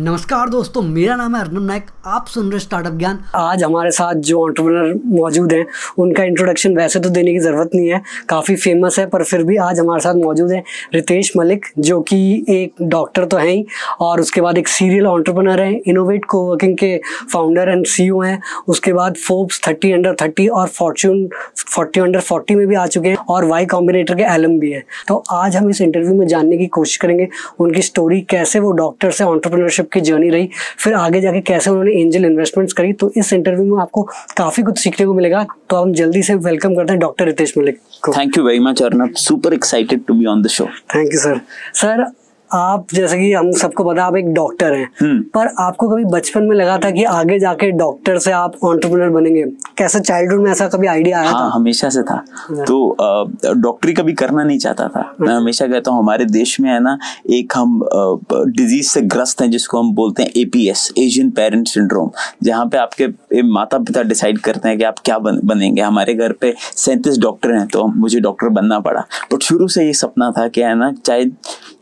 नमस्कार दोस्तों, मेरा नाम है अर्नम नायक, आप सुन रहे हैं स्टार्टअप ज्ञान। आज हमारे साथ जो एंटरप्रेन्योर मौजूद हैं उनका इंट्रोडक्शन वैसे तो देने की ज़रूरत नहीं है, काफ़ी फेमस है, पर फिर भी आज हमारे साथ मौजूद हैं रितेश मलिक, जो कि एक डॉक्टर तो हैं ही और उसके बाद एक सीरियल एंटरप्रेन्योर हैं, इनोवेट कोवर्किंग के फाउंडर एंड CEO हैं। उसके बाद Forbes 30 Under 30 और फॉर्च्यून 40 Under 40 में भी आ चुके हैं और Y कॉम्बिनेटर के एलम भी हैं। तो आज हम इस इंटरव्यू में जानने की कोशिश करेंगे उनकी स्टोरी, कैसे वो डॉक्टर से एंटरप्रेन्योरशिप की जर्नी रही, फिर आगे जाके कैसे उन्होंने एंजल इन्वेस्टमेंट्स करी। तो इस इंटरव्यू में आपको काफी कुछ सीखने को मिलेगा। तो हम जल्दी से वेलकम करते हैं डॉक्टर रितेश मलिक को। Thank you very much Arnab, super excited to be on the show. Thank you sir. Sir, आप जैसे कि हम सबको पता आप एक डॉक्टर हैं, पर आपको कभी बचपन में लगा था कि आगे जाके डॉक्टर से आप एंटरप्रेन्योर बनेंगे? कैसे चाइल्डहुड में ऐसा कभी आइडिया आया? हाँ, हमेशा से था। तो डॉक्टरी कभी करना नहीं चाहता था। मैं हमेशा कहता हूँ हमारे देश में है ना, एक हम डिजीज से ग्रस्त हैं जिसको हम बोलते हैं APS, एशियन पेरेंट सिंड्रोम, जहाँ पे आपके माता पिता डिसाइड करते हैं कि आप क्या बनेंगे। हमारे घर पे 37 डॉक्टर हैं तो मुझे डॉक्टर बनना पड़ा। बट शुरू से ये सपना था कि है ना, चाहे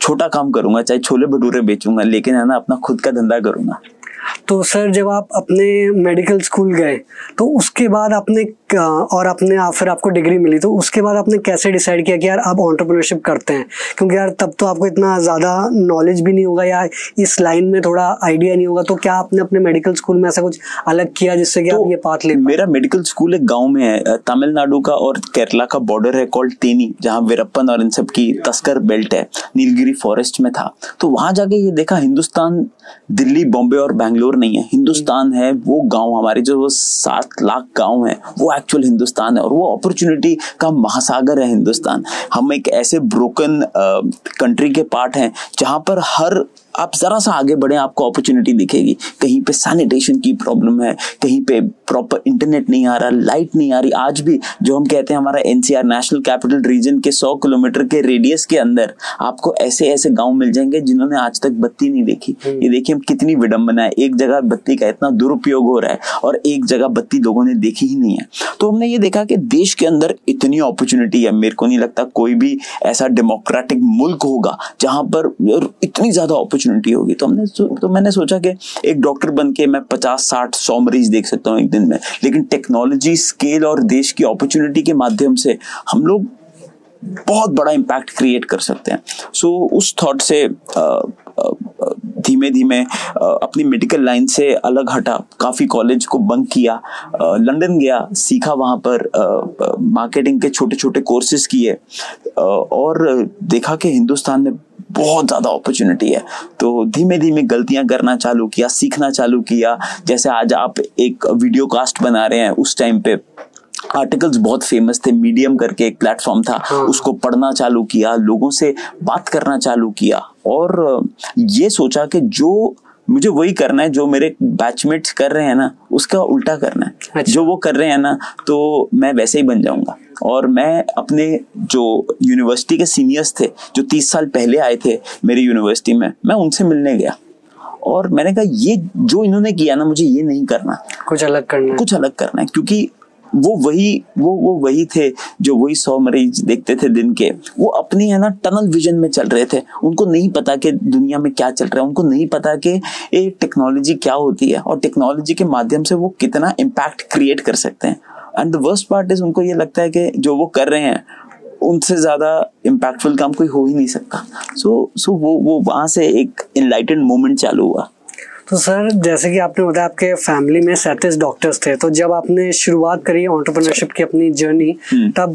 छोटा काम करूंगा, चाहे छोले भटूरे बेचूंगा, लेकिन है ना अपना खुद का धंधा करूंगा। तो सर, जब आप अपने मेडिकल स्कूल गए तो उसके बाद आपने और अपने फिर आपको डिग्री मिली, तो उसके बाद आपने कैसे डिसाइड किया कि यार आप एंटरप्रेन्योरशिप करते हैं? क्योंकि यार तब तो आपको इतना ज़्यादा नॉलेज भी नहीं होगा या इस लाइन में थोड़ा आइडिया नहीं होगा, तो क्या आपने अपने मेडिकल स्कूल में ऐसा कुछ अलग किया जिससे कि तो आप ये पाथ ले? मेरा मेडिकल स्कूल एक गाँव में है, तमिलनाडु का और केरला का बॉर्डर है, कॉल्ड तेनी, जहाँ वीरप्पन और इन सब की तस्कर बेल्ट है, नीलगिरी फॉरेस्ट में था। तो वहाँ जाके ये देखा हिंदुस्तान दिल्ली, बॉम्बे और बैंगलोर नहीं है, हिंदुस्तान है। वो गाँव हमारे जो 7 लाख गाँव है वो एक्चुअल हिंदुस्तान है और वो अपॉर्चुनिटी का महासागर है हिंदुस्तान। हम एक ऐसे ब्रोकन कंट्री के पार्ट हैं जहाँ पर हर आप ज़रा सा आगे बढ़ें आपको अपॉर्चुनिटी दिखेगी। कहीं पे सैनिटेशन की प्रॉब्लम है, कहीं पे प्रॉपर इंटरनेट नहीं आ रहा, लाइट नहीं आ रही। आज भी जो हम कहते हैं हमारा NCR, नेशनल कैपिटल रीजन के 100 किलोमीटर के रेडियस के अंदर आपको ऐसे ऐसे गांव मिल जाएंगे जिन्होंने आज तक बत्ती नहीं देखी। ये देखिए हम कितनी विडम्बना है, एक जगह बत्ती का इतना दुरुपयोग हो रहा है और एक जगह बत्ती लोगों ने देखी ही नहीं है। तो हमने ये देखा कि देश के अंदर इतनी अपॉर्चुनिटी है। मेरे को नहीं लगता कोई भी ऐसा डेमोक्रेटिक मुल्क होगा जहाँ पर इतनी ज़्यादा होगी। तो मैंने सोचा कि एक डॉक्टर बनके मैं 50, 60, 100 मरीज देख सकता हूं एक दिन में, लेकिन टेक्नोलॉजी, स्केल और देश की अपॉर्चुनिटी के माध्यम से हम लोग बहुत बड़ा इम्पैक्ट क्रिएट कर सकते हैं। सो उस थॉट से धीमे धीमे अपनी मेडिकल लाइन से अलग हटा, काफ़ी कॉलेज को बंक किया, लंदन गया, सीखा वहाँ पर, मार्केटिंग के छोटे छोटे कोर्सेज किए और देखा कि हिंदुस्तान में बहुत ज़्यादा अपॉर्चुनिटी है। तो धीमे धीमे गलतियां करना चालू किया, सीखना चालू किया। जैसे आज आप एक वीडियो कास्ट बना रहे हैं, उस टाइम पे आर्टिकल्स बहुत फेमस थे, मीडियम करके एक प्लेटफॉर्म था, उसको पढ़ना चालू किया, लोगों से बात करना चालू किया और ये सोचा कि जो मुझे वही करना है जो मेरे बैचमेट्स कर रहे हैं ना, उसका उल्टा करना है। अच्छा। जो वो कर रहे हैं ना, तो मैं वैसे ही बन जाऊंगा। और मैं अपने जो यूनिवर्सिटी के सीनियर्स थे जो 30 साल पहले आए थे मेरी यूनिवर्सिटी में, मैं उनसे मिलने गया और मैंने कहा ये जो इन्होंने किया ना, मुझे ये नहीं करना, कुछ अलग करना है, कुछ अलग करना है। क्योंकि वो वही थे जो वही 100 मरीज देखते थे दिन के। वो अपनी है ना टनल विजन में चल रहे थे, उनको नहीं पता कि दुनिया में क्या चल रहा है, उनको नहीं पता कि ये टेक्नोलॉजी क्या होती है और टेक्नोलॉजी के माध्यम से वो कितना इम्पैक्ट क्रिएट कर सकते हैं। And the worst part is, उनको ये लगता है कि जो वो कर रहे हैं उनसे ज़्यादा इम्पैक्टफुल काम कोई हो ही नहीं सकता। सो वो वहाँ से एक इनलाइटेंड मोमेंट चालू हुआ। तो सर, जैसे कि आपने बताया आपके फैमिली में 37 डॉक्टर्स थे, तो जब आपने शुरुआत करी एंटरप्रेन्योरशिप की अपनी जर्नी, तब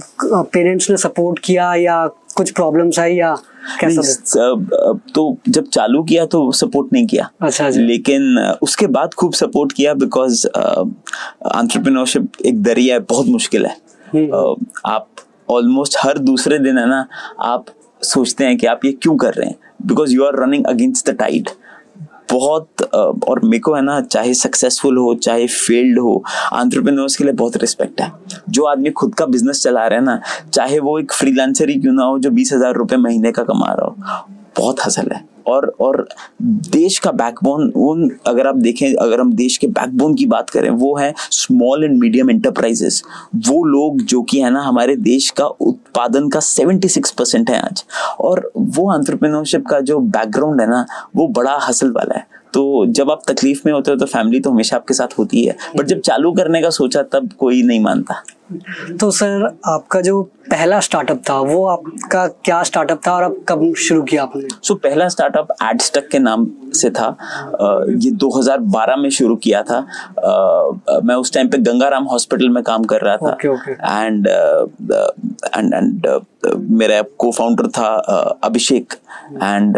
पेरेंट्स ने सपोर्ट किया या कुछ प्रॉब्लम्स आई या कैसा? तो जब चालू किया तो सपोर्ट नहीं किया। अच्छा जी। लेकिन उसके बाद खूब सपोर्ट किया, बिकॉज एंटरप्रेन्योरशिप एक दरिया है, बहुत मुश्किल है। आप ऑलमोस्ट हर दूसरे दिन है ना, आप सोचते हैं कि आप ये क्यों कर रहे हैं, because you are running against the tide बहुत। और मेरे को है ना, चाहे सक्सेसफुल हो चाहे फेल्ड हो, एंटरप्रेन्योर्स के लिए बहुत रिस्पेक्ट है। जो आदमी खुद का बिजनेस चला रहा है ना, चाहे वो एक फ्रीलांसर ही क्यों ना हो जो 20,000 रुपये महीने का कमा रहा हो, बहुत हसल है। और देश का बैकबोन, अगर आप देखें, अगर हम देश के बैकबोन की बात करें, वो है स्मॉल एंड मीडियम एंटरप्राइजेस। वो लोग जो कि है ना हमारे देश का उत्पादन का 76% है आज, और वो एंटरप्रेन्योरशिप का जो बैकग्राउंड है ना, वो बड़ा हसल वाला है। तो जब आप तकलीफ में होते हो तो फैमिली तो हमेशा आपके साथ होती है, बट जब चालू करने का सोचा तब कोई नहीं मानता। तो सर आपका जो पहला स्टार्टअप था वो आपका क्या स्टार्टअप था और आप कब शुरू किया आपने? पहला स्टार्टअप एडस्टक के नाम से था, ये 2012 में शुरू किया था। मैं उस टाइम पे गंगाराम हॉस्पिटल में काम कर रहा था एंड मेरा को फाउंडर था Abhishek and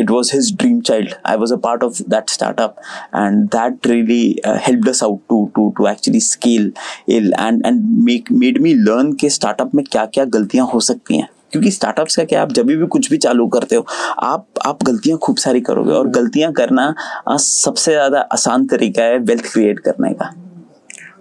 it was his dream child. I was a part of that startup and that really helped us out to actually scale and made me learn के स्टार्टअप में क्या क्या गलतियां हो सकती हैं, क्योंकि स्टार्टअप्स का क्या है, आप जब भी कुछ भी चालू करते हो आप गलतियां खूब सारी करोगे और गलतियां करना सबसे ज़्यादा आसान तरीका है वेल्थ क्रिएट करने का।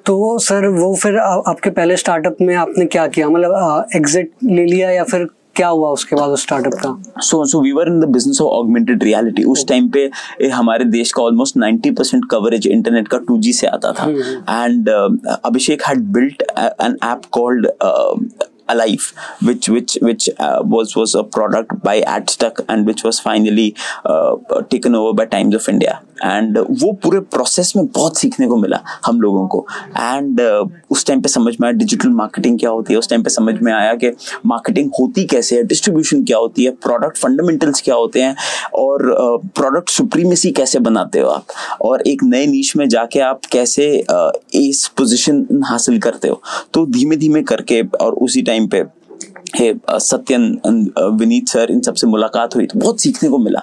तो सर वो फिर आपके पहले स्टार्टअप में आपने क्या किया, मतलब एग्जिट ले लिया या फिर क्या हुआ उसके बाद उस स्टार्टअप का? So we were in the business of augmented reality. उस टाइम पे हमारे देश का ऑलमोस्ट 90% कवरेज इंटरनेट का 2G से आता था and Abhishek had built an app called Alive, which was a product by AdStuck and which was finally taken over by Times of India. And वो पूरे प्रोसेस में बहुत सीखने को मिला हम लोगों को। And उस टाइम पे समझ में आया डिजिटल मार्केटिंग क्या होती है, उस टाइम पे समझ में आया कि मार्केटिंग होती कैसे है, डिस्ट्रीब्यूशन क्या होती है, प्रोडक्ट फंडामेंटल्स क्या होते हैं और प्रोडक्ट सुप्रीमेसी कैसे बनाते हो आप, और एक नए नीश में जाके आप कैसे एस पोजिशन हासिल करते हो। तो धीमे धीमे करके और उसी टाइम पे सत्यन विनीत सर इन सबसे मुलाकात हुई तो बहुत सीखने को मिला।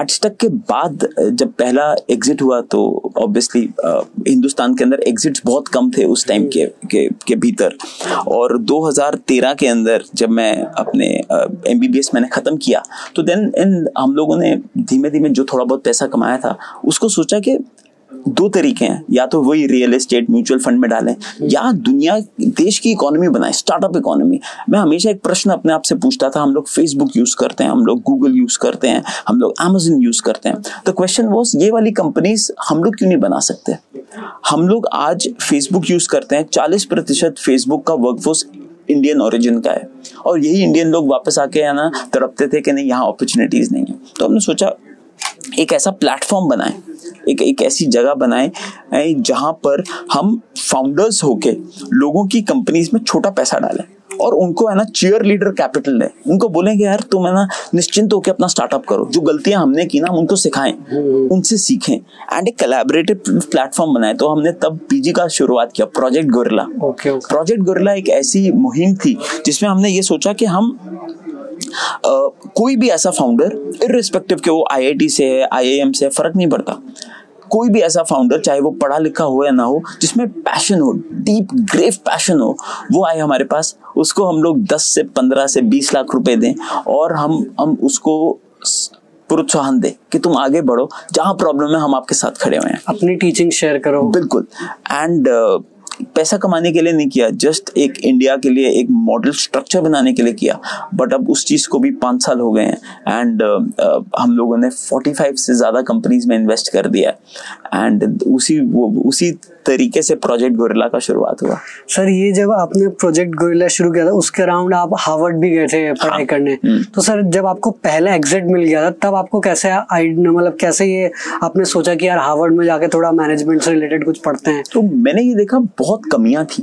एडस्टक के बाद जब पहला एग्जिट हुआ तो ऑब्वियसली हिंदुस्तान के अंदर एग्जिट्स बहुत कम थे उस टाइम के भीतर, और 2013 के अंदर जब मैं अपने MBBS मैंने ख़त्म किया तो देन हम लोगों ने धीमे धीमे जो थोड़ा बहुत पैसा कमाया था उसको सोचा कि दो तरीके हैं, या तो वही रियल एस्टेट म्यूचुअल फंड में डालें या दुनिया देश की इकोनॉमी बनाएं, स्टार्टअप इकोनॉमी। मैं हमेशा एक प्रश्न अपने आप से पूछता था, हम लोग फेसबुक यूज़ करते हैं, हम लोग गूगल यूज़ करते हैं, हम लोग अमेजन यूज़ करते हैं, तो क्वेश्चन वाज ये वाली कंपनीज हम लोग क्यों नहीं बना सकते। हम लोग आज फेसबुक यूज़ करते हैं, 40% फेसबुक का वर्कफोर्स इंडियन ओरिजिन का है और यही इंडियन लोग वापस आके है ना तड़पते थे कि नहीं यहाँ अपॉर्चुनिटीज़ नहीं है। तो हमने सोचा एक ऐसा प्लेटफॉर्म बनाएं, एक ऐसी जगह बनाएं जहाँ पर हम फाउंडर्स होके लोगों की कंपनीज में छोटा पैसा डालें और उनको है ना चीयर लीडर कैपिटल दें, उनको बोलें कि यार तुम है ना निश्चिंत होकर अपना स्टार्टअप करो, जो गलतियां हमने की ना हम उनको सिखाएं, उनसे सीखें एंड एक कोलैबोरेटिव प्लेटफॉर्म बनाएं। तो हमने तब PG का शुरुआत किया, प्रोजेक्ट गोरिल्ला। प्रोजेक्ट गोरिल्ला एक ऐसी मुहिम थी जिसमें हमने ये सोचा कि हम कोई भी ऐसा फाउंडर इर्रिस्पेक्टिव के वो IIT से है IIM से है, फर्क नहीं पड़ता, कोई भी ऐसा फाउंडर चाहे वो पढ़ा लिखा हो या ना हो, जिसमें पैशन हो, डीप ग्रेव पैशन हो, वो आए हमारे पास, उसको हम लोग 10 से 15 से 20 लाख रुपए दें और हम उसको प्रोत्साहन दे कि तुम आगे बढ़ो, जहाँ प्रॉब्लम है हम आपके साथ खड़े हुए हैं, अपनी टीचिंग शेयर करो। बिल्कुल। एंड पैसा कमाने के लिए नहीं किया, जस्ट एक इंडिया के लिए एक मॉडल स्ट्रक्चर बनाने के लिए किया, बट अब उस चीज़ को भी 5 साल हो गए हैं एंड हम लोगों ने 45 से ज़्यादा कंपनीज में इन्वेस्ट कर दिया एंड उसी तरीके से प्रोजेक्ट गोरिल्ला का शुरुआत हुआ। सर ये जब आपने प्रोजेक्ट गोरिल्ला शुरू किया था उसके अराउंड आप हार्वर्ड भी गए थे पढ़ाई करने, तो सर जब आपको पहला एग्जिट मिल गया था तब आपको कैसे मतलब कैसे ये आपने सोचा कि यार हार्वर्ड में जाके थोड़ा मैनेजमेंट से रिलेटेड कुछ पढ़ते हैं? तो मैंने ये देखा बहुत कमियां थी।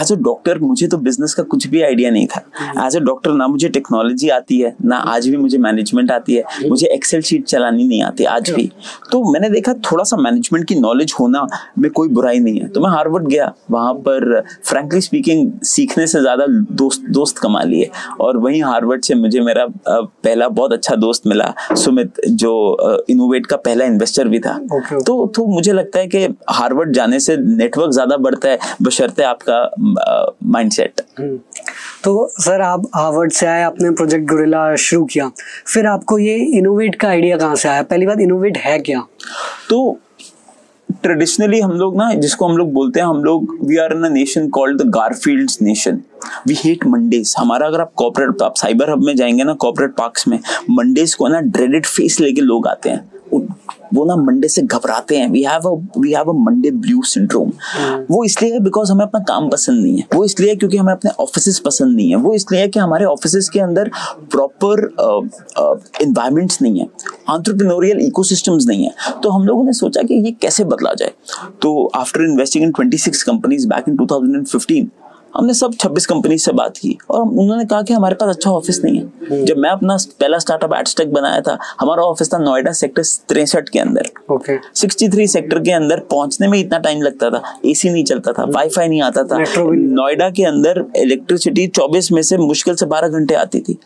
एज अ डॉक्टर मुझे तो बिजनेस का कुछ भी आइडिया नहीं था। एज अ डॉक्टर ना मुझे टेक्नोलॉजी आती है, ना आज भी मुझे मैनेजमेंट आती है, मुझे एक्सेल शीट चलानी नहीं आती आज भी। तो मैंने देखा थोड़ा सा मैनेजमेंट की नॉलेज होना में कोई बुराई नहीं है। तो मैं हार्वर्ड गया, वहाँ पर फ्रैंकली स्पीकिंग सीखने से ज़्यादा दोस्त कमा लिए और वहीं हार्वर्ड से मुझे मेरा पहला बहुत अच्छा दोस्त मिला सुमित, जो Innov8 का पहला इन्वेस्टर भी था। तो मुझे लगता है कि हार्वर्ड जाने से नेटवर्क ज़्यादा बढ़ता है बशर्ते आपका माइंडसेट। तो सर आप हार्वर्ड से आए, आपने प्रोजेक्ट गोरिल्ला शुरू किया, फिर आपको ये Innov8 का आइडिया कहाँ से आया? पहली बात Innov8 है क्या? तो ट्रेडिशनली हम लोग ना, जिसको हम लोग बोलते हैं, हम लोग we are in a nation called the Garfield's nation, we hate Mondays. हमारा अगर आप कॉर्पोरेट, आप साइबर हब में जाएंगे ना, कॉर्पोरेट पार्क्स में मंडेज को ना ड्रेडेड फेस लेके लोग आते हैं, वो ना मंडे से घबराते हैं, we have a Monday blue syndrome. वो इसलिए है बिकॉज हमें अपना काम पसंद नहीं है, वो इसलिए है क्योंकि हमें अपने ऑफिसेस पसंद नहीं है, वो इसलिए है कि हमारे ऑफिसेस के अंदर प्रॉपर एनवायरमेंट्स नहीं है, एंटरप्रेन्योरियल इकोसिस्टम्स नहीं है। तो हम लोगों ने सोचा कि ये कैसे बदला जाए। तो after investing in 26 companies back in 2015 हमने सब 26 कंपनी से बात की और उन्होंने कहा कि हमारे पास अच्छा ऑफिस नहीं है। जब मैं अपना पहला स्टार्टअप एडस्टक बनाया था, हमारा ऑफिस था नोएडा सेक्टर 63 के अंदर। 63 सेक्टर के अंदर पहुंचने में इतना टाइम लगता था, एसी नहीं चलता था, वाईफाई नहीं आता था, नोएडा के अंदर इलेक्ट्रिसिटी 24 में से मुश्किल से 12 घंटे आती थी।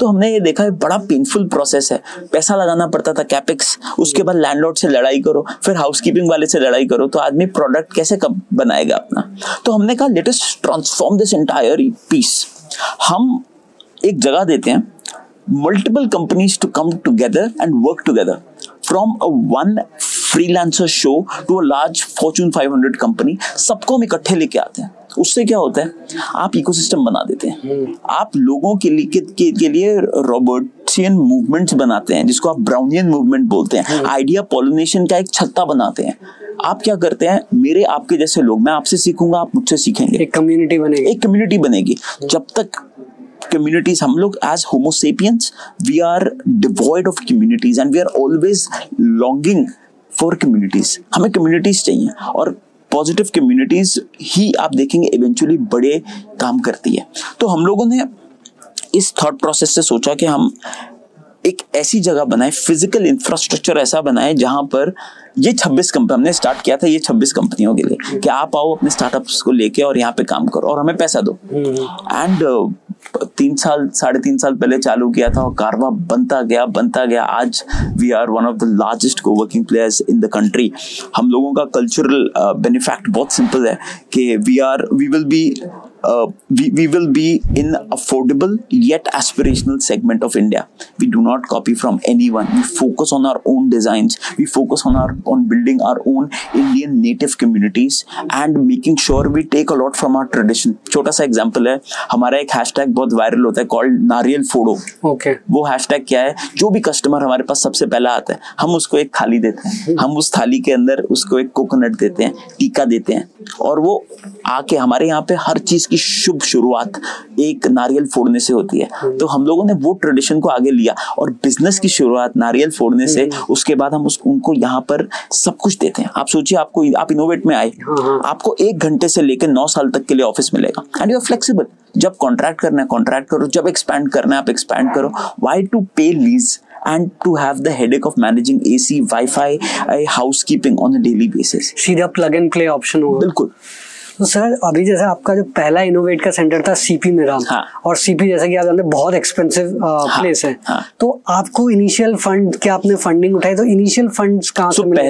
तो हमने ये देखा है बड़ा पेनफुल प्रोसेस है, पैसा लगाना पड़ता था कैपेक्स, उसके बाद लैंडलॉर्ड से लड़ाई करो, फिर हाउसकीपिंग वाले से लड़ाई करो, तो आदमी प्रोडक्ट कैसे कब बनाएगा अपना। तो हमने कहा let us transform this entire piece. हम एक जगह देते हैं multiple companies to come together and work together from a one freelancer show to a large Fortune 500 company. सबको हम इकट्ठे लेके आते हैं, उससे क्या होता है आप इकोसिस्टम बना देते हैं, आप लोगों के लिए रॉबर्टियन मूवमेंट्स बनाते हैं जिसको आप ब्राउनियन मूवमेंट बोलते हैं, आइडिया पॉलिनेशन का एक छत्ता बनाते हैं। आप क्या करते हैं, मेरे आपके जैसे लोग, मैं आपसे सीखूंगा, आप मुझसे सीखेंगे, एक कम्युनिटी बनेगी। जब तक communities, हम लोग as homo sapiens we are devoid of communities and we are always longing for communities. हमें communities चाहिए और पॉजिटिव कम्युनिटीज ही आप देखेंगे इवेंचुअली बड़े काम करती है। तो हम लोगों ने इस थॉट प्रोसेस से सोचा कि हम एक ऐसी जगह बनाए, फिजिकल इंफ्रास्ट्रक्चर ऐसा बनाए जहाँ पर ये 26 कंपनी, हमने स्टार्ट किया था ये 26 कंपनियों के लिए कि आप आओ अपने स्टार्टअप्स को लेके और यहाँ पे काम करो और हमें पैसा दो। एंड 3 साल 3.5 साल पहले चालू किया था और कारवा बनता गया। आज we are one of the largest coworking players in the country. हम लोगों का कल्चरल बेनिफैक्ट बहुत सिंपल है कि we will be in affordable yet aspirational segment of India. We do not copy from anyone. We focus on our own designs. We focus on building our own Indian native communities and making sure we take a lot from our tradition. छोटा सा example है, हमारा एक hashtag बहुत viral होता है called नारियल फोड़ो। Okay. वो hashtag क्या है, जो भी customer हमारे पास सबसे पहला आता है हम उसको एक थाली देते हैं, हम उस थाली के अंदर उसको एक कोकोनट देते हैं, टीका देते हैं और वो आके हमारे यहाँ पे हर चीज शुभ शुरुआत एक नारियल फोड़ने से होती है। तो हम लोगों ने वो ट्रेडिशन को आगे लिया और बिजनेस की शुरुआत नारियल फोड़ने से, उसके बाद हम उनको यहाँ पर सब कुछ देते हैं। आप सोचिए, आपको आप इनोवेट में आए, आपको 1 घंटे से लेकर 9 साल तक के लिए ऑफिस मिलेगा एंड यू आर फ्लेक्सिबल। जब कॉन्ट्रैक्ट करना है कॉन्ट्रैक्ट करो, जब एक्सपैंड करना है आप एक्सपैंड करो। Why to pay lease and to have the headache of managing AC, Wi-Fi, housekeeping on a daily basis. सीधा plug and play option होगा। बिल्कुल। तो सर अभी जैसे आपका जो पहला इनोवेट का सेंटर था सीपी में राम, और सीपी जैसे कि आप जानते हैं बहुत एक्सपेंसिव प्लेस है, तो आपको इनिशियल फंड, क्या आपने फंडिंग उठाई, तो इनिशियल फंड्स कहाँ से मिले?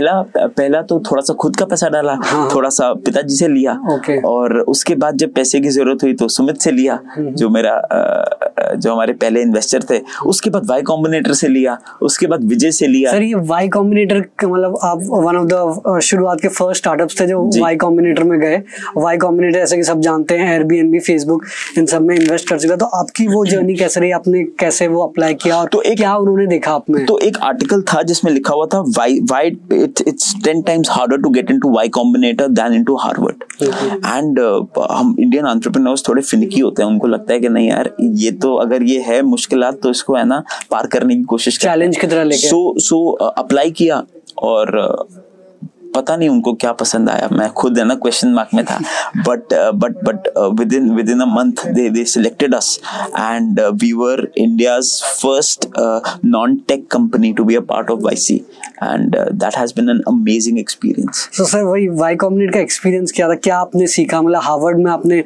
पहला तो थोड़ा सा खुद का पैसा डाला, थोड़ा सा पिताजी से लिया, और उसके बाद जब पैसे की जरूरत हुई तो सुमित से लिया जो हमारे पहले इन्वेस्टर थे। उसके बाद वाई कॉम्बिनेटर से लिया, उसके बाद विजय से लिया। सर ये वाई कॉम्बिनेटर मतलब आप वन ऑफ द शुरुआत के फर्स्ट स्टार्टअप्स थे जो वाई कॉम्बिनेटर में गए। वाई कॉम्बिनेटर जैसे कि सब जानते हैं एयरबीएनबी, फेसबुक, इन सब में इन्वेस्ट कर चुका। तो आपकी वो जर्नी कैसे रही, आपने कैसे वो अप्लाई किया और तो क्या उन्होंने देखा आपने? तो एक आर्टिकल था जिसमें लिखा हुआ था why it's 10 times harder to get into Y Combinator than into Harvard. And हम इंडियन एंटरप्रेन्योर्स थोड़े फिनिकी होते हैं, उनको लगता है कि नहीं यार ये तो अगर ये है मुश्किलात तो इसको है ना पार करने की कोशिश, चैलेंज की तरह लेके सो अप्लाई किया और पता नहीं उनको क्या पसंद आया। मैं खुद है ना क्वेश्चन मार्क में था, but within a month they selected us and we were India's first non tech company to be a part of YC and that has been an amazing experience. So sir वही Y Combinator का experience क्या था, क्या आपने सीखा, मतलब Harvard में आपने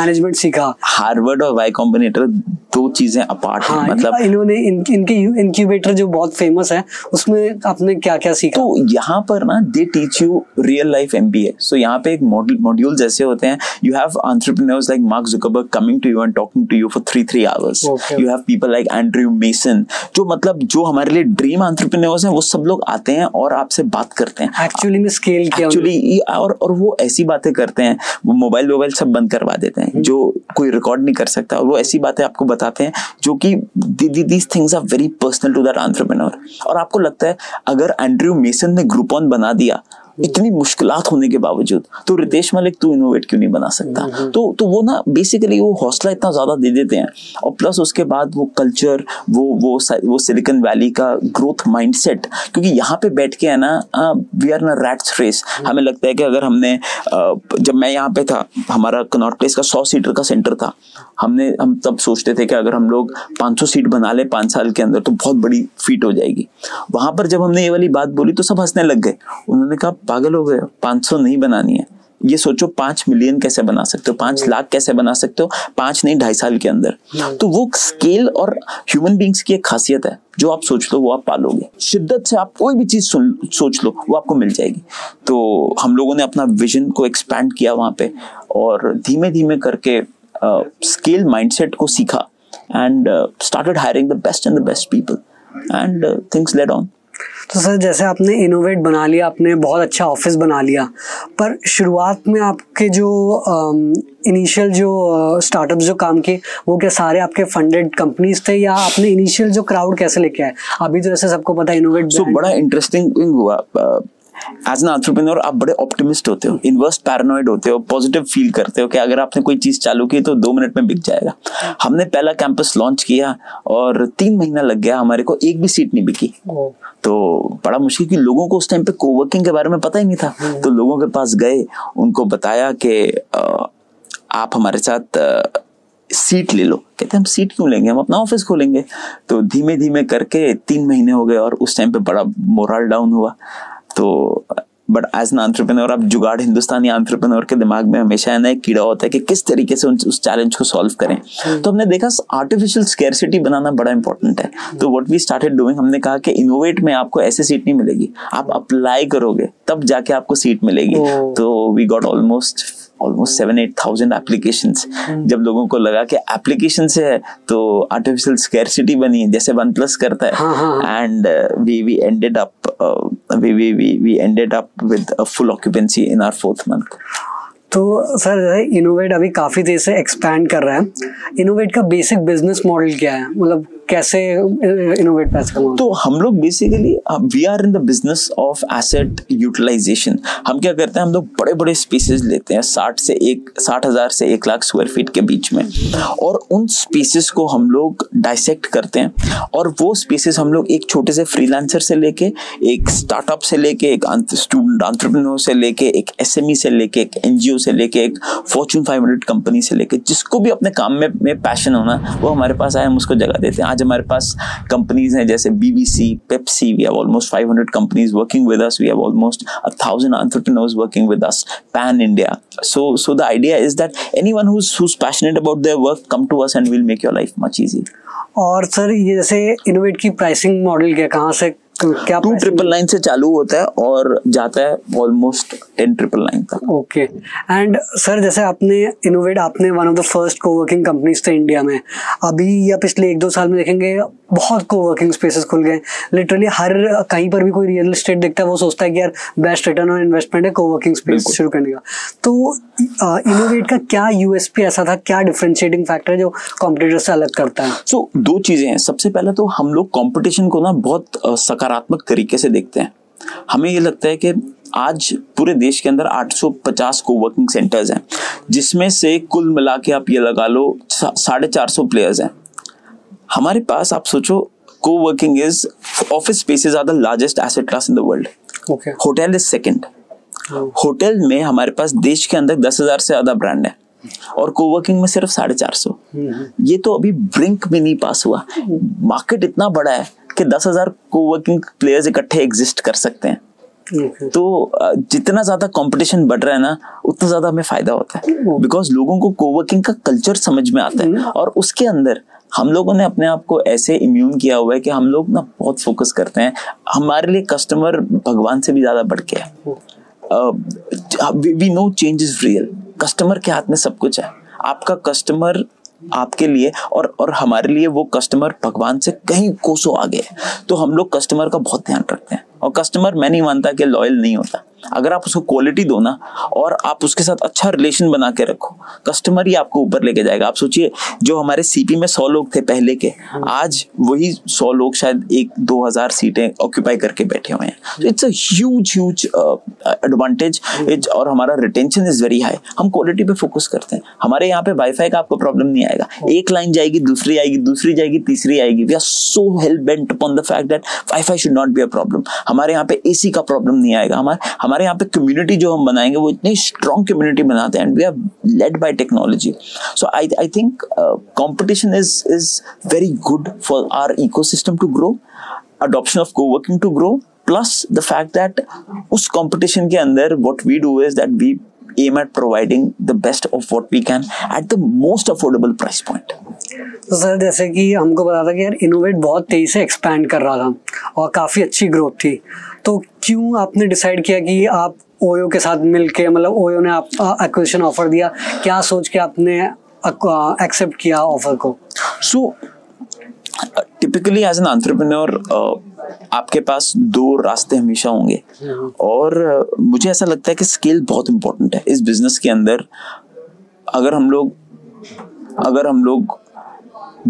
मैनेजमेंट सीखा? हार्वर्ड और वाई कॉम्बिनेटर दो चीजें अपार्ट हैं, मतलब इन्होंने इनके इनक्यूबेटर जो बहुत फेमस है उसमें आपने क्या क्या सीखा? तो यहाँ पर ना they teach you real life MBA. So यहाँ पे एक मॉड्यूल जैसे होते हैं. You have entrepreneurs like Mark Zuckerberg coming to you and talking to you for 3 hours. Okay. You have people like Andrew Mason. जो मतलब जो हमारे लिए dream entrepreneurs हैं वो सब लोग आते हैं और आपसे बात करते हैं. Actually में scale किया. Actually और वो ऐसी बातें करते हैं. वो मोबाइल वोबाइल सब बंद करवा देते हैं जो कोई रिकॉर्ड नहीं कर सकता. और वो ऐसी बातें आपको बताते हैं जो कि these things are very personal to that entrepreneur. और आपको लगता है अगर एंड्रयू मेसन ने ग्रुपऑन बना दिया इतनी मुश्किलात होने के बावजूद तो रितेश मलिक तू इनोवेट क्यों नहीं बना सकता. तो वो ना बेसिकली वो हौसला इतना ज्यादा दे देते हैं. और प्लस उसके बाद वो कल्चर वो सिलिकॉन वैली का ग्रोथ माइंडसेट, क्योंकि यहाँ पे बैठ के है ना वी आर ना रैट्स रेस. हमें लगता है कि अगर हमने जब मैं यहाँ पे था हमारा कनॉट प्लेस का 100 सीटर का सेंटर था. हम तब सोचते थे कि अगर हम लोग 500 सीट बना ले 5 साल के अंदर तो बहुत बड़ी फीट हो जाएगी. वहां पर जब हमने ये वाली बात बोली तो सब हंसने लग गए. उन्होंने कहा पागल हो गए, 500 नहीं बनानी है, ये सोचो 5 मिलियन कैसे बना सकते हो, 5 लाख कैसे बना सकते हो, 5 नहीं 2.5 साल के अंदर. तो वो स्केल और ह्यूमन बींग्स की एक खासियत है, जो आप सोच लो वो आप पालोगे. शिद्दत से आप कोई भी चीज सोच लो वो आपको मिल जाएगी. तो हम लोगों ने अपना विजन को एक्सपैंड किया वहां पे और धीमे धीमे करके स्केल माइंडसेट को सीखा and started hiring the best and the best people and things led on. तो सर जैसे आपने इनोवेट बना लिया, आपने बहुत अच्छा ऑफिस बना लिया, पर शुरुआत में आपके जो इनिशियल जो स्टार्टअप्स जो काम किए वो क्या सारे आपके फंडेड कंपनीज थे या आपने इनिशियल जो क्राउड कैसे लेके आए? अभी तो जैसे सबको पता इनोवेट बड़ा इंटरेस्टिंग हुआ. एज एन एंटरप्रेन्योर आप बड़े ऑप्टिमिस्ट होते हो, इन्वर्स पैरानॉइड होते हो, पॉजिटिव फील करते हो कि अगर आपने कोई चीज चालू की तो 2 मिनट में बिक जाएगा. हमने पहला कैंपस लॉन्च किया और 3 महीना लग गया, हमारे को एक भी सीट नहीं बिकी. तो बड़ा मुश्किल कि लोगों को उस टाइम पे कोवर्किंग के बारे में पता ही नहीं था. तो लोगों के पास गए, उनको बताया कि आप हमारे साथ सीट ले लो. कहते हम सीट क्यों लेंगे, हम अपना ऑफिस खोलेंगे. तो धीमे धीमे करके 3 महीने हो गए और उस टाइम पे बड़ा मोरल डाउन हुआ. तो बट एज एन एंटरप्रेन्योर आप जुगाड़, हिंदुस्तानी एंटरप्रेन्योर के दिमाग में हमेशा है ना एक कीड़ा होता है कि किस तरीके से उस चैलेंज को सॉल्व करें. तो हमने देखा आर्टिफिशियल स्कैरसिटी बनाना बड़ा इंपॉर्टेंट है. तो व्हाट वी स्टार्टेड डूइंग, हमने कहा कि इनोवेट में आपको ऐसे सीट नहीं मिलेगी, आप अप्लाई करोगे तब जाके आपको सीट मिलेगी. तो वी गॉट ऑलमोस्ट 7-8,000 एप्लीकेशंस. जब लोगों को लगा कि एप्लीकेशन से है तो आर्टिफिशियल स्कैरसिटी बनी है, जैसे वन प्लस करता है. And we ended up with a full occupancy in our 4th month. तो सर इनोवेट अभी काफ़ी देर से एक्सपैंड कर रहा है. इनोवेट का बेसिक बिजनेस मॉडल क्या है, मतलब कैसे इनोवेट पैसा कमाते? तो हम लोग basically we are in the business of asset utilisation. हम क्या करते हैं, हम लोग बड़े बड़े स्पेसेस लेते हैं 60,000 से 1,00,000 स्क्वायर फीट के बीच में, और उन स्पेसेस को हम लोग डाइसेक्ट करते हैं. और वो स्पेसेस हम लोग एक छोटे से फ्रीलांसर से लेके, एक स्टार्टअप से लेके, एक स्टूडेंट एंटरप्रेन्योर से लेके, एक SME से लेके, एक NGO से लेके, एक फॉर्चून 500 कंपनी से लेके, जिसको भी अपने काम में पैशन होना वो हमारे पास आए, हम उसको जगह देते हैं. आज हमारे पास कंपनीज हैं जैसे BBC, Pepsi. We have almost 500 companies working with us. We have almost 1,000 entrepreneurs working with us pan India. So the idea is that anyone who's passionate about their work come to us and will make your life much easy. और sir ये जैसे innovate की pricing model क्या, कहाँ से क्या? 299 से चालू होता है और जाता है ऑलमोस्ट 10,999 तक. ओके. एंड सर जैसे आपने इनोवेट, आपने one of the first coworking companies थे इंडिया में. अभी या पिछले 1-2 साल में देखेंगे बहुत कोवर्किंग स्पेसेस खुल गए. लिटरली हर कहीं पर भी कोई रियल एस्टेट देखता है वो सोचता है कि यार बेस्ट रिटर्न ऑन इन्वेस्टमेंट है कोवर्किंग स्पेस शुरू करने का. तो इनोवेट का क्या USP ऐसा था, क्या डिफरेंशिएटिंग फैक्टर है जो कॉम्पिटिटर से अलग करता है? सो दो चीज़ें हैं. सबसे पहले तो हम लोग कॉम्पिटिशन को ना बहुत सकारात्मक तरीके से देखते हैं. हमें ये लगता है कि आज पूरे देश के अंदर 850 कोवर्किंग सेंटर्स हैं, जिसमें से कुल मिला के आप ये लगा लो 450 प्लेयर्स हैं हमारे पास. आप सोचो coworking is, office spaces are the largest asset class in the world. Hotel is second. Hotel में हमारे पास देश के अंदर 10,000 से ज्यादा ब्रांड है और कोवर्किंग में सिर्फ 450. ये तो अभी ब्रिंक में नहीं पास हुआ. मार्केट इतना बड़ा है कि 10,000 कोवर्किंग प्लेयर्स इकट्ठे एग्जिस्ट कर सकते हैं. तो जितना ज्यादा कंपटीशन बढ़ रहा है ना उतना ज्यादा हमें फायदा होता है, बिकॉज लोगों को कोवर्किंग का कल्चर समझ में आता है और उसके अंदर हम लोगों ने अपने आप को ऐसे इम्यून किया हुआ है कि हम लोग ना बहुत फोकस करते हैं, हमारे लिए कस्टमर भगवान से भी ज़्यादा बढ़ के है। We know change is real, customer के हाथ में सब कुछ है। आपका कस्टमर आपके लिए और हमारे लिए वो कस्टमर भगवान से कहीं कोसों आगे है, तो हम लोग कस्टमर का बहुत ध्यान रखते हैं। और कस्टमर मैं नहीं मानता कि लॉयल नहीं होता, अगर आप उसको क्वालिटी दो ना और आप उसके साथ अच्छा रिलेशन बना के रखो, कस्टमर ही आपको ऊपर लेके जाएगा। आप सोचिए जो हमारे सीपी में 100 लोग थे पहले के, आज वही 100 लोग शायद 1-2 हज़ार सीटें ऑक्यूपाई करके बैठे हुए हैं। It's a huge huge advantage और हमारा रिटेंशन इज वेरी हाई। हम क्वालिटी पे फोकस करते हैं। हमारे यहाँ पे वाईफाई का आपको प्रॉब्लम नहीं आएगा, एक लाइन जाएगी दूसरी आएगी, दूसरी जाएगी तीसरी आएगी। We are so hell bent upon the fact that wifi should not be a problem. हमारे यहाँ पे एसी का प्रॉब्लम नहीं आएगा। हमारे यहाँ पे कम्युनिटी जो हम बनाएंगे वो इतनी स्ट्रॉन्ग कम्युनिटी बनाते हैं, and we are led by technology. So I think competition is very good for our ecosystem to grow, adoption of coworking to grow, plus the fact that उस कंपटीशन के अंदर what we do is that we aim at providing the best of what we can at the most affordable price point. तो sir जैसे कि हमको पता था कि यार Innov8 बहुत तेज़ी से एक्सपैंड कर रहा था और काफ़ी अच्छी ग्रोथ थी, तो क्यों आपने डिसाइड किया कि आप ओयो के साथ मिलके, मतलब ओयो ने आप एक्विजिशन ऑफर दिया, क्या सोच के आपने एक्सेप्ट किया ऑफर को? So typically as an entrepreneur आपके पास 2 रास्ते हमेशा होंगे, और मुझे ऐसा लगता है कि स्केल बहुत इम्पोर्टेंट है इस बिजनेस के अंदर। अगर हम लोग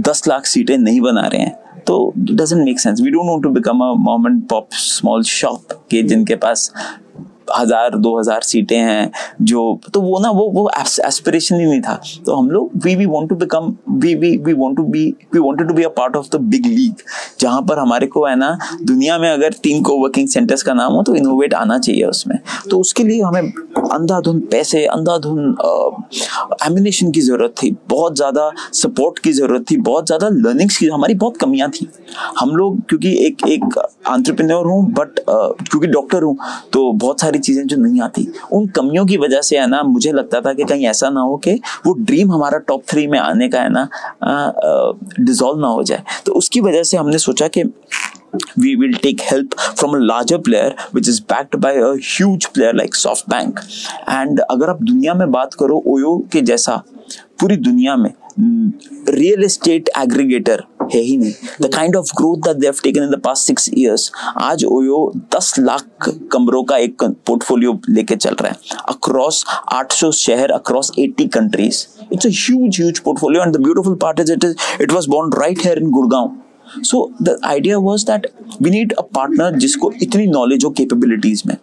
10 लाख सीटें नहीं बना रहे हैं तो it doesn't make sense. We don't want to become a mom and pop small shop के जिनके पास 1000-2000 सीटें हैं, जो तो वो ना वो एस्पिरेशन ही नहीं था। तो हम लोग we wanted to be a part of the big league, जहाँ पर हमारे को है ना दुनिया में अगर 3 कोवर्किंग सेंटर्स का नाम हो तो Innov8 आना चाहिए उसमें। तो उसके लिए हमें अंधाधुंध पैसे, अंधाधुंध एम्बिनेशन की ज़रूरत थी, बहुत ज़्यादा सपोर्ट की ज़रूरत थी, बहुत ज़्यादा लर्निंग्स की, हमारी बहुत कमियाँ थी। हम लोग क्योंकि एक एंटरप्रेन्योर हूँ, बट क्योंकि डॉक्टर हूँ तो बहुत सारी चीजें जो नहीं आती, उन कमियों की वजह से है ना मुझे लगता था कि कहीं ऐसा ना हो कि वो ड्रीम हमारा टॉप 3 में आने का है ना डिसॉल्व ना हो जाए। तो उसकी वजह से हमने सोचा कि we will take help from a larger player which is backed by a huge player like SoftBank. And अगर आप दुनिया में बात करो, ओयो के जैसा पूरी दुनिया में रियल एस्टेट एग्रीगेटर है ही नहीं। The kind of growth that they have taken in the past 6 years, आज ओयो 10 लाख कमरों का एक पोर्टफोलियो लेके चल रहा है अक्रॉस 800 शहर, across 80 countries. It's a huge, huge portfolio, and the beautiful part is it was born right here in Gurgaon. So the idea was that we need a partner जिसको इतनी नॉलेज हो capabilities में।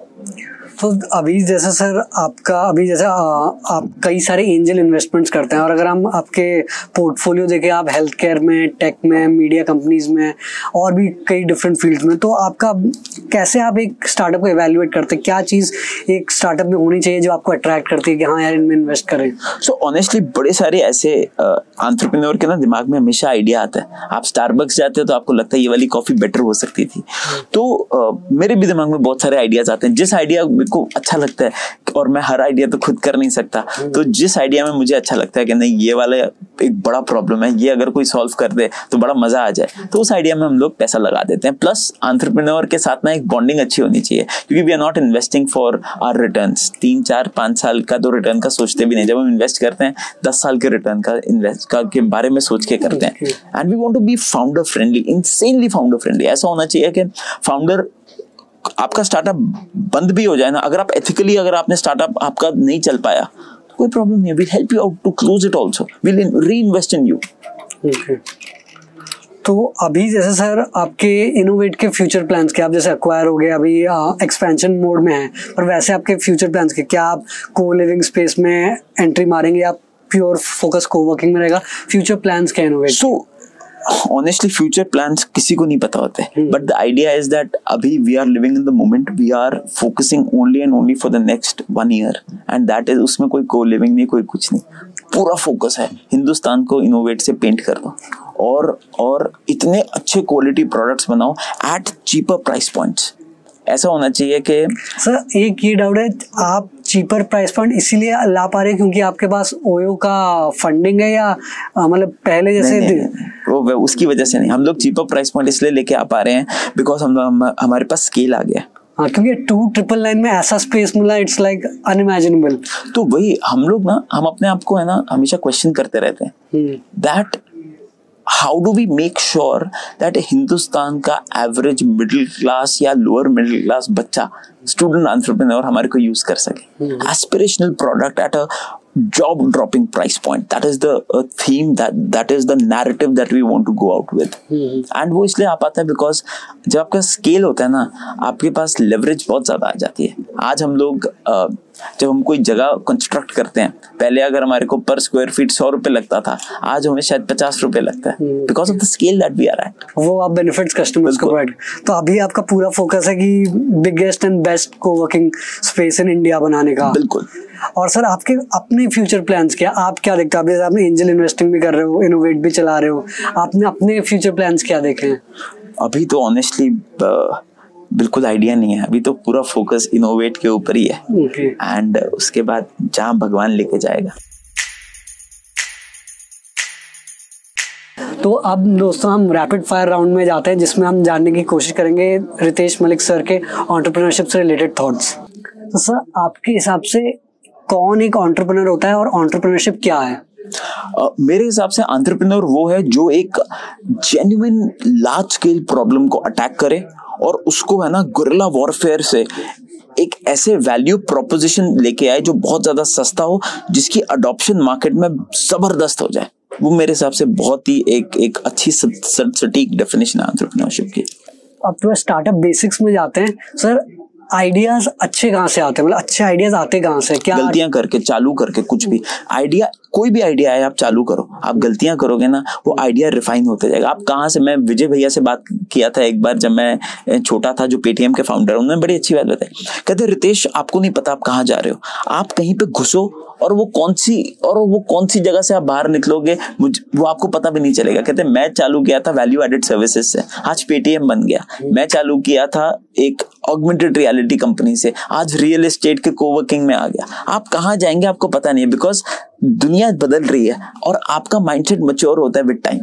तो अभी जैसे sir आपका आप कई सारे एंजल इन्वेस्टमेंट्स करते हैं, और अगर हम आपके पोर्टफोलियो देखें, आप हेल्थ केयर में, टेक में, मीडिया कंपनीज में और भी कई डिफरेंट फील्ड्स में, तो आपका कैसे आप एक स्टार्टअप को एवेल्युएट करते हैं? क्या चीज़ एक स्टार्टअप में होनी चाहिए जो आपको अट्रैक्ट करती है कि हाँ यार इनमें इन्वेस्ट करें? सो ऑनेस्टली बड़े सारे ऐसे एंटरप्रेन्योर के ना दिमाग में हमेशा आइडिया आता है। आप स्टारबक्स जाते हो तो आपको लगता है ये वाली कॉफ़ी बेटर हो सकती थी। तो मेरे भी दिमाग में बहुत सारे आइडियाज़ आते हैं। जिस आइडिया को अच्छा लगता है, और मैं हर आइडिया तो खुद कर नहीं सकता, तो जिस आइडिया में मुझे अच्छा लगता है कि नहीं ये वाला एक बड़ा प्रॉब्लम है, ये अगर कोई सॉल्व कर दे तो बड़ा मजा आ जाए, तो उस आइडिया में हम लोग पैसा लगा देते हैं। प्लस एंटरप्रेन्योर के साथ ना एक बॉन्डिंग अच्छी होनी चाहिए, क्योंकि we are not investing for our returns. 3-4-5 साल का तो रिटर्न का सोचते भी नहीं, जब हम इन्वेस्ट करते हैं 10 साल के रिटर्न का के बारे में सोच के करते हैं। And we want to be founder friendly, insanely founder friendly. ऐसा होना चाहिए कि फाउंडर आपका स्टार्टअप बंद भी हो जाए ना, अगर आप एथिकली अगर आपने स्टार्टअप आपका नहीं चल पाया तो कोई प्रॉब्लम नहीं है, we help you out to close it also, we reinvest in you. तो अभी जैसे सर आपके Innov8 के फ्यूचर प्लान्स के, आप जैसे एक्वायर हो गए, अभी एक्सपेंशन मोड में है, पर वैसे आपके फ्यूचर प्लान्स के क्या आप को लिविंग स्पेस में एंट्री मारेंगे, आप प्योर फोकस कोवर्किंग में रहेगा, फ्यूचर प्लान्स क्या Innov8? So honestly future plans किसी को नहीं पता होते, but the idea is that अभी we are living in the moment, we are focusing only and only for the next 1 year, and that is, उसमें कोई को लिविंग नहीं, कोई कुछ नहीं, पूरा फोकस है हिंदुस्तान को Innov8 से पेंट कर दो, और इतने अच्छे क्वालिटी प्रोडक्ट्स बनाओ एट चीपर प्राइस पॉइंट्स। ऐसा होना चाहिए कि सर एक ये डाउट है, आप चीपर प्राइस फंड इसीलिए ला पा रहे क्योंकि आपके पास ओयो का फंडिंग है, या मतलब पहले जैसे नहीं, उसकी वजह से नहीं, हम लोग चीपर प्राइस फंड इसलिए लेके आ पा रहे हैं बिकॉज हमारे पास स्केल आ गया। हाँ, क्योंकि 299 में ऐसा स्पेस मिला, इट्स लाइक अनइमेजिनेबल। तो वही हम लोग ना, हम अपने आप को है ना हमेशा क्वेश्चन करते रहते हैं that how do we make sure that Hindustan का एवरेज मिडिल क्लास या लोअर मिडिल क्लास बच्चा स्टूडेंट एंटरप्रेन्योर हमारे को यूज कर सके aspirational product at a job dropping price point, that is the theme, that is the narrative that we want to go out with and वो इसलिए आ पाता है because जब आपका scale होता है ना आपके पास leverage बहुत ज़्यादा आ जाती है। आज हम लोग जब हम कोई जगह कंस्ट्रक्ट करते हैं, पहले अगर हमारे को पर स्क्वायर फीट 100 रुपए लगता था, आज हमें शायद 50 रुपए लगता है because of the scale that we are at. वो आप बेनिफिट्स कस्टमर्स को प्रोवाइड। तो अभी आपका पूरा फोकस है कि biggest and best coworking space in India बनाने का। बिल्कुल। और सर आपके अपने फ्यूचर प्लान्स क्या, आप क्या देखते हो? अभी आपने एंजल इन्वेस्टिंग भी कर रहे हो, इनोवेट भी चला रहे हो, आपने अपने फ्यूचर प्लान्स क्या देखे हैं? अभी तो ऑनेस्टली बिल्कुल आइडिया नहीं है, अभी तो पूरा फोकस इनोवेट के ऊपर ही है एंड उसके बाद जहाँ भगवान लेके जाएगा। तो अब दोस्तों हम रैपिड फायर राउंड में जाते हैं जिसमें हम जानने की कोशिश करेंगे रितेश मलिक सर के एंटरप्रेन्योरशिप से रिलेटेड थॉट्स। तो सर आपके हिसाब से कौन एक एंटरप्रेन्योर होता है और एंटरप्रेन्योरशिप क्या है? मेरे हिसाब से एंटरप्रेन्योर वो है जो एक जेन्युइन लार्ज स्केल प्रॉब्लम को अटैक करे और उसको है ना गुरिल्ला वॉरफेयर से एक ऐसे वैल्यू प्रोपोजिशन लेके आए जो बहुत ज्यादा सस्ता हो, जिसकी अडॉप्शन मार्केट में जबरदस्त हो जाए। वो मेरे हिसाब से बहुत ही एक अच्छी सटीक डेफिनेशन है एंटरप्रेन्योरशिप की। अब तो स्टार्टअप बेसिक्स में जाते हैं सर, आइडियाज अच्छे कहाँ से आते हैं, मतलब अच्छे आइडियाज आते कहाँ से? क्या गलतियां करके, चालू करके, कुछ भी आइडिया, कोई भी आइडिया है आप चालू करो, आप गलतियां करोगे ना वो आइडिया रिफाइन होते जाएगा। आप कहाँ से, मैं विजय भैया से बात किया था एक बार जब मैं छोटा था, जो पेटीएम के फाउंडर, उन्होंने बड़ी अच्छी बात बताई। कहते रितेश आपको नहीं पता आप कहाँ जा रहे हो, आप कहीं पे घुसो और वो कौन सी जगह से आप बाहर निकलोगे वो आपको पता भी नहीं चलेगा। कहते मैं चालू किया था वैल्यू एडेड सर्विसेज से, आज पेटीएम बन गया। मैं चालू किया था एक ऑगमेंटेड रियलिटी कंपनी से, आज रियल एस्टेट के कोवर्किंग में आ गया। आप कहाँ जाएंगे आपको पता नहीं है बिकॉज दुनिया बदल रही है और आपका माइंडसेट मैच्योर होता है विद टाइम।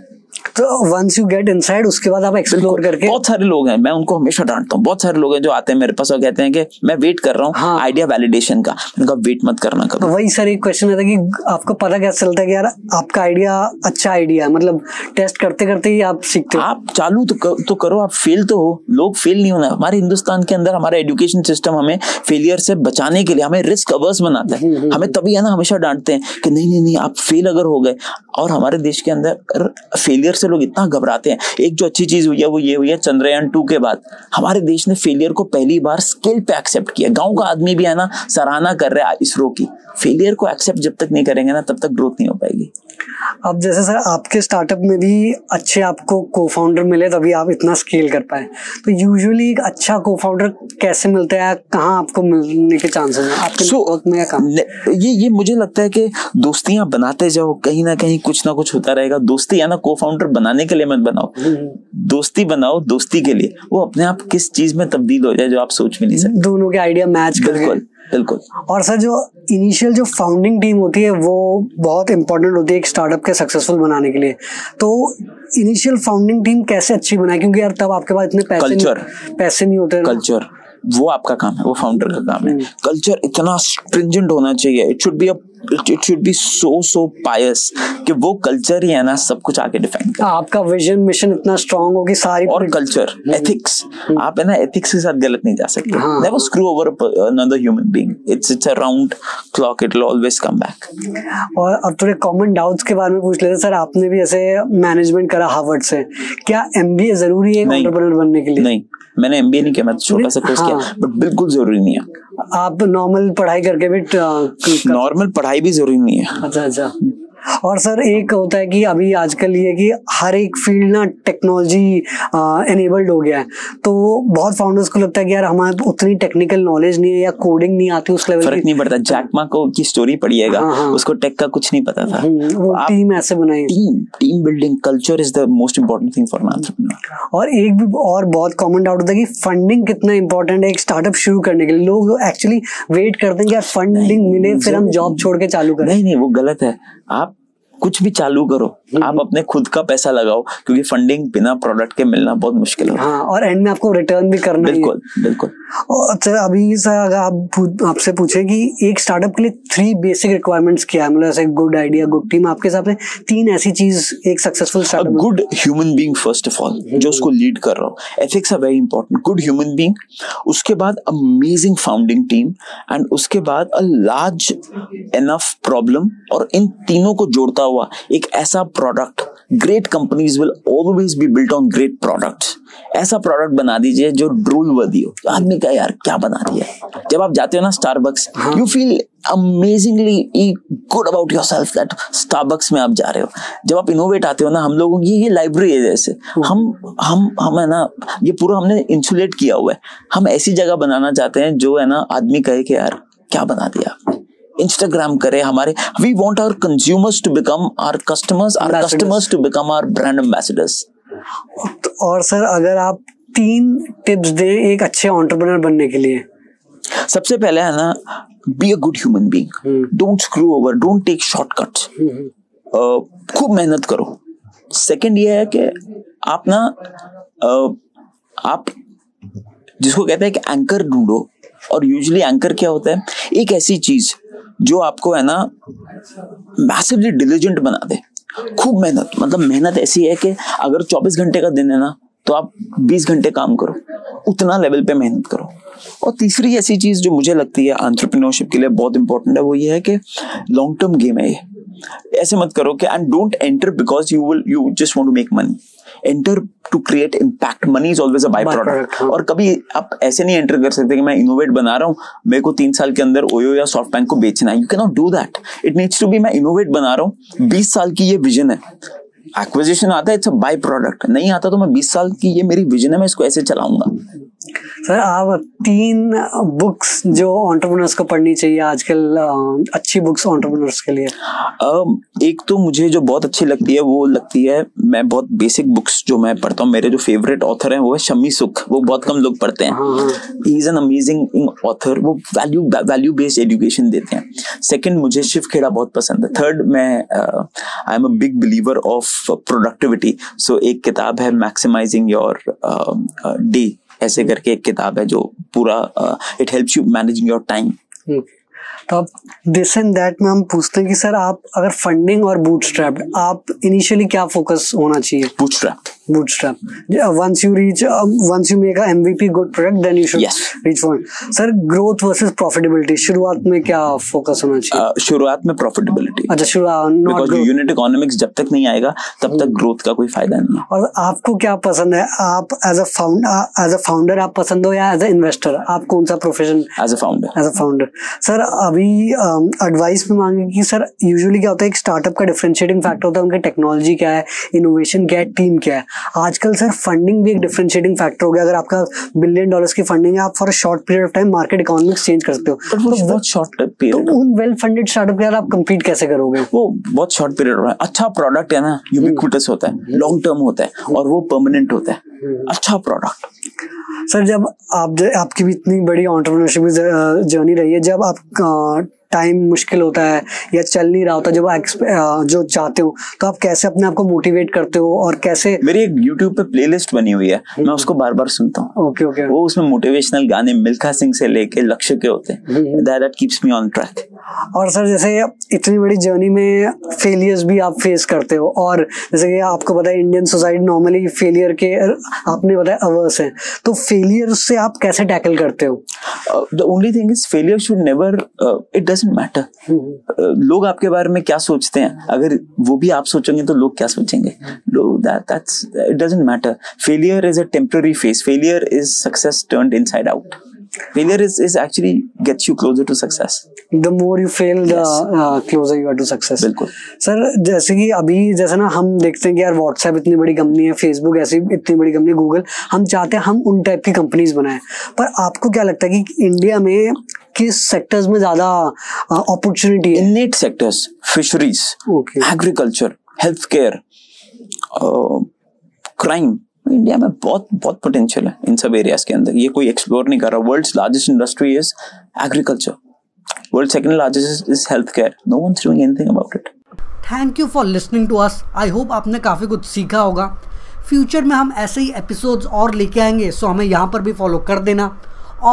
तो वंस यू गेट इनसाइड उसके बाद आप एक्सप्लोर करके। बहुत सारे लोग हैं, मैं उनको हमेशा डांटता हूँ, बहुत सारे लोग हैं जो आते हैं मेरे पास और कहते हैं कि मैं वेट कर रहा हूँ। हाँ। आइडिया वैलिडेशन का, उनका वेट मत करना करो। वही सर एक क्वेश्चन रहता है कि आपको पता कैसे चलता है कि यार आपका आइडिया अच्छा आइडिया है, मतलब टेस्ट करते करते ही आप सीखते हो। आप चालू तो करो, आप फेल तो हो, लोग फेल नहीं होना। हमारे हिंदुस्तान के अंदर हमारा एजुकेशन सिस्टम हमें फेलियर से बचाने के लिए, हमें रिस्क अवर्स बनाता है, हमें तभी है ना हमेशा डांटते हैं कि नहीं नहीं नहीं आप फेल अगर हो गए। और हमारे देश के अंदर फेलियर से लोग इतना घबराते हैं। एक जो अच्छी चीज हुई है वो ये हुई है, चंद्रयान 2 के बाद हमारे देश ने फेलियर को पहली बार स्केल पे एक्सेप्ट किया। गांव का आदमी भी है ना सराहना कर रहा है इसरो की। फेलियर को एक्सेप्ट जब तक नहीं करेंगे ना तब तक ग्रोथ नहीं हो पाएगी। अब जैसे सर आपके स्टार्टअप में भी अच्छे आपको को फाउंडर मिले तभी आप इतना स्केल कर पाए, तो यूजुअली एक अच्छा को फाउंडर कैसे मिलता है, कहाँ आपको मिलने के चांसेस हैं आपके वर्क में या काम? ये मुझे लगता है कि दोस्तियां बनाते जाओ, कहीं ना कहीं कुछ ना कुछ होता रहेगा। दोस्ती या ना को फाउंडर बनाने के लिए मत बनाओ, दोस्ती बनाओ दोस्ती के लिए। वो अपने आप किस चीज में तब्दील हो जाए जो आप सोच भी नहीं सकते, दोनों के आइडिया मैच करके। बिल्कुल। और सर जो इनिशियल जो फाउंडिंग टीम होती है वो बहुत इंपॉर्टेंट होती है एक स्टार्टअप के सक्सेसफुल बनाने के लिए, तो इनिशियल फाउंडिंग टीम कैसे अच्छी बनाए क्योंकि यार तब आपके पास इतने पैसे नहीं होते। कल्चर वो आपका काम है, वो फाउंडर का काम है। कल्चर इतना स्ट्रिंजेंट होना चाहिए, it should be so pious कि वो कल्चर ही है ना सब कुछ आके डिफाइन करे। आपका विजन मिशन इतना स्ट्रांग हो कि सारी। और कल्चर, एथिक्स, आप है ना एथिक्स के साथ गलत नहीं जा सकते। Never screw over another human being, it's a round clock, it will always come back. और अब थोड़े कॉमन डाउट्स के बारे में पूछ लेते हैं सर, आपने भी ऐसे मैनेजमेंट करा हार्वर्ड से, क्या एमबीए जरूरी है एंटरप्रेन्योर बनने के लिए? नहीं, मैंने एमबीए नहीं किया, मैं छोटा सा कोर्स किया, बट बिल्कुल जरूरी नहीं है। आप नॉर्मल पढ़ाई करके भी नॉर्मल पढ़ाई भी जरूरी नहीं है। अच्छा। और सर एक होता है कि अभी आजकल ये कि हर एक फील्ड ना टेक्नोलॉजी एनेबल्ड हो गया है, तो बहुत फाउंडर्स को लगता है कि यार हमारे उतनी टेक्निकल नॉलेज नहीं है या कोडिंग नहीं आती, उस लेवल फर्क नहीं पड़ता। जैक मा को की स्टोरी पढ़िएगा, उसको टेक का कुछ नहीं पता था, वो टीम ऐसे बनाई। Team building culture is the most important thing for an entrepreneur. और एक भी और बहुत कॉमन डाउट होता है कि फंडिंग कितना इंपॉर्टेंट है एक स्टार्टअप शुरू करने के लिए। लोग एक्चुअली वेट करते हैं कि यार फंडिंग मिले फिर हम जॉब छोड़ के चालू करें। नहीं, वो गलत है। आप कुछ भी चालू करो, आप अपने खुद का पैसा लगाओ, क्योंकि फंडिंग बिना प्रोडक्ट के मिलना बहुत मुश्किल है। हाँ, और एंड में आपको रिटर्न भी करना है। बिल्कुल बिल्कुल। और अच्छा, अभी सर आप आपसे पूछे कि एक स्टार्टअप के लिए 3 बेसिक रिक्वायरमेंट्स क्या है, मतलब ऐसे गुड आइडिया, गुड टीम, आपके हिसाब से 3 ऐसी चीज एक successful startup. Good human being first of all, जो उसको लीड कर रहा हो, ethics are very important. Good human being, उसके बाद अमेजिंग फाउंडिंग टीम, एंड उसके बाद अ लार्ज एनफ प्रॉब्लम, और इन तीनों को जोड़ता हुआ एक ऐसा product. Great companies will always be built on great products. ऐसा प्रोडक्ट बना दीजिए जो ड्रूल वर्दी हो। आदमी का यार क्या बना दिया। जब आप जाते हो ना Starbucks, you feel amazingly good about yourself that Starbucks में आप जा रहे हो। जब आप इनोवेट आते हो ना, हम लोगों की ये लाइब्रेरी है जैसे, हम है ना, ये पूरा हमने इंसुलेट किया हुआ है। हम ऐसी जगह बनाना चाहते हैं जो है ना आदमी कहे कि यार क्या बना दिया आपने। इंस्टाग्राम करे हमारे, we want our consumers to become our customers, our customers to become our brand ambassadors. और सर अगर आप 3 टिप्स दे एक अच्छे एंटरप्रेन्योर बनने के लिए। सबसे पहले है ना, be a good human being, don't screw over, don't take shortcuts, खूब मेहनत करो। सेकंड ये है कि आप ना आप जिसको कहते हैं कि एंकर ढूंढो, और यूजुअली एंकर क्या होता है, एक ऐसी चीज जो आपको है ना मैसिवली डिलीजेंट बना दे। खूब मेहनत, मतलब मेहनत ऐसी है कि अगर 24 घंटे का दिन है ना, तो आप 20 घंटे काम करो, उतना लेवल पे मेहनत करो। और तीसरी ऐसी चीज जो मुझे लगती है एंटरप्रेन्योरशिप के लिए बहुत इंपॉर्टेंट है, वो ये है कि लॉन्ग टर्म गेम है ये। ऐसे मत करो कि and don't enter because you just want to make money. Enter to create impact. Money is always a by product. और कभी आप ऐसे नहीं एंटर कर सकते कि मैं इनोवेट बना रहा हूँ, मेरे को 3 साल के अंदर ओयो या सॉफ्टबैंक को बेचना है। You can not do that. It needs to be मैं इनोवेट बना रहा हूँ, 20 साल की ये विजन है। एक्विजिशन आता है, इट्स अ बाय प्रोडक्ट। नहीं आता तो मैं 20 साल की ये मेरी विजन है, मैं इसको ऐसे चलाऊंगा। सर आप 3 बुक्स जो एंटरप्रेन्योर्स को पढ़नी चाहिए आजकल, अच्छी बुक्स एंटरप्रेन्योर्स के लिए। एक तो मुझे जो बहुत अच्छी लगती है वो लगती है, मैं बहुत बेसिक बुक्स जो मैं पढ़ता हूँ, मेरे जो फेवरेट ऑथर हैं वो है शमी सुख। वो बहुत कम लोग पढ़ते हैं। He is an amazing author. वो वैल्यू बेस्ड एजुकेशन देते हैं। सेकेंड मुझे शिव खेरा बहुत पसंद है। थर्ड मैं I am a big believer of productivity. So एक किताब है मैक्सिमाइजिंग योर डे ऐसे करके, एक किताब है जो पूरा it helps you managing your time. तो आप दिस एंड दैट में हम पूछते हैं कि सर आप अगर फंडिंग और बूटस्ट्रैप्ड, आप इनिशियली क्या फोकस होना चाहिए? Bootstrap. once you make a MVP good product, then you should reach for it. Sir growth versus profitability, शुरुआत में क्या फोकस होना चाहिए? शुरुआत में profitability। अच्छा, शुरुआत because unit economics जब तक नहीं आएगा तब तक growth का कोई फायदा नहीं है। और आपको क्या पसंद है? आप as a founder आप पसंद हो या as a investor? आप कौन सा profession? as a founder। Sir अभी advice में मांगे कि सर usually क्या होता है, एक startup का differentiating factor होता है, उनकी technology क्या है, innovation क्या है, team क्या है। आजकल सर फंडिंग भी एक डिफरेंशिएटिंग फैक्टर हो गया। अगर आपका $1 बिलियन की फंडिंग है, आप for a short period of time market economics change कर सकते हो। तो बहुत शॉर्ट पीरियड, तो उन वेल फंडेड स्टार्टअप के यार आप कंपीट कैसे करोगे? वो बहुत शॉर्ट पीरियड है। अच्छा प्रोडक्ट है ना, यूबिक्विटस होता है, लॉन्ग टर्म होता है, और वो परमानेंट होता है। अच्छा प्रोडक्ट। सर जब आपकी भी इतनी बड़ी एंटरप्रेन्योरशिप जर्नी रही है, जब आप टाइम मुश्किल होता है या चल नहीं रहा होता, जब आप जो चाहते हो, तो आप कैसे अपने आप को मोटिवेट करते हो और कैसे? मेरी एक YouTube पे प्लेलिस्ट बनी हुई है, मैं उसको बार बार सुनता हूँ। वो उसमें मोटिवेशनल गाने मिल्खा सिंह से लेके लक्ष्य के होते हैं। That keeps me on track. और सर जैसे इतनी बड़ी जर्नी में फेलियर्स भी आप फेस करते हो, और जैसे कि आपको पता है इंडियन सोसाइटी नॉर्मली फेलियर के, आपने बताया, अवर्स है, तो फेलियर से आप कैसे टैकल करते हो? The only thing is failure should never, it doesn't matter लोग आपके बारे में क्या सोचते हैं। अगर वो भी आप सोचेंगे तो लोग क्या सोचेंगे, that's it doesn't matter. Failure is a temporary phase, failure is success turned inside out. Failure is actually gets you closer to success. The more you fail, the closer you are to success. बिल्कुल. Sir, जैसे कि अभी जैसा ना हम देखते हैं कि यार WhatsApp इतनी बड़ी कंपनी है, Facebook ऐसी इतनी बड़ी कंपनी, Google, हम चाहते हैं हम उन टाइप की कंपनीज बनाएं. पर आपको क्या लगता है कि इंडिया में किस सेक्टर्स में ज़्यादा opportunity है? Innate sectors, fisheries, agriculture, healthcare, crime. India में बहुत पोटेंशियल है इन सब एरियाज के अंदर. ये कोई एक्सप्लोर नहीं कर रहा. World's largest industry is agriculture. World second largest is health care. No one is doing anything about it. Thank you for listening to us. I hope आपने काफ़ी कुछ सीखा होगा. फ्यूचर में हम ऐसे ही एपिसोड्स और लेके आएंगे, सो हमें यहाँ पर भी फॉलो कर देना.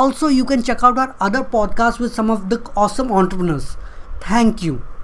Also you can check out our other podcast with some of the awesome entrepreneurs. Thank you.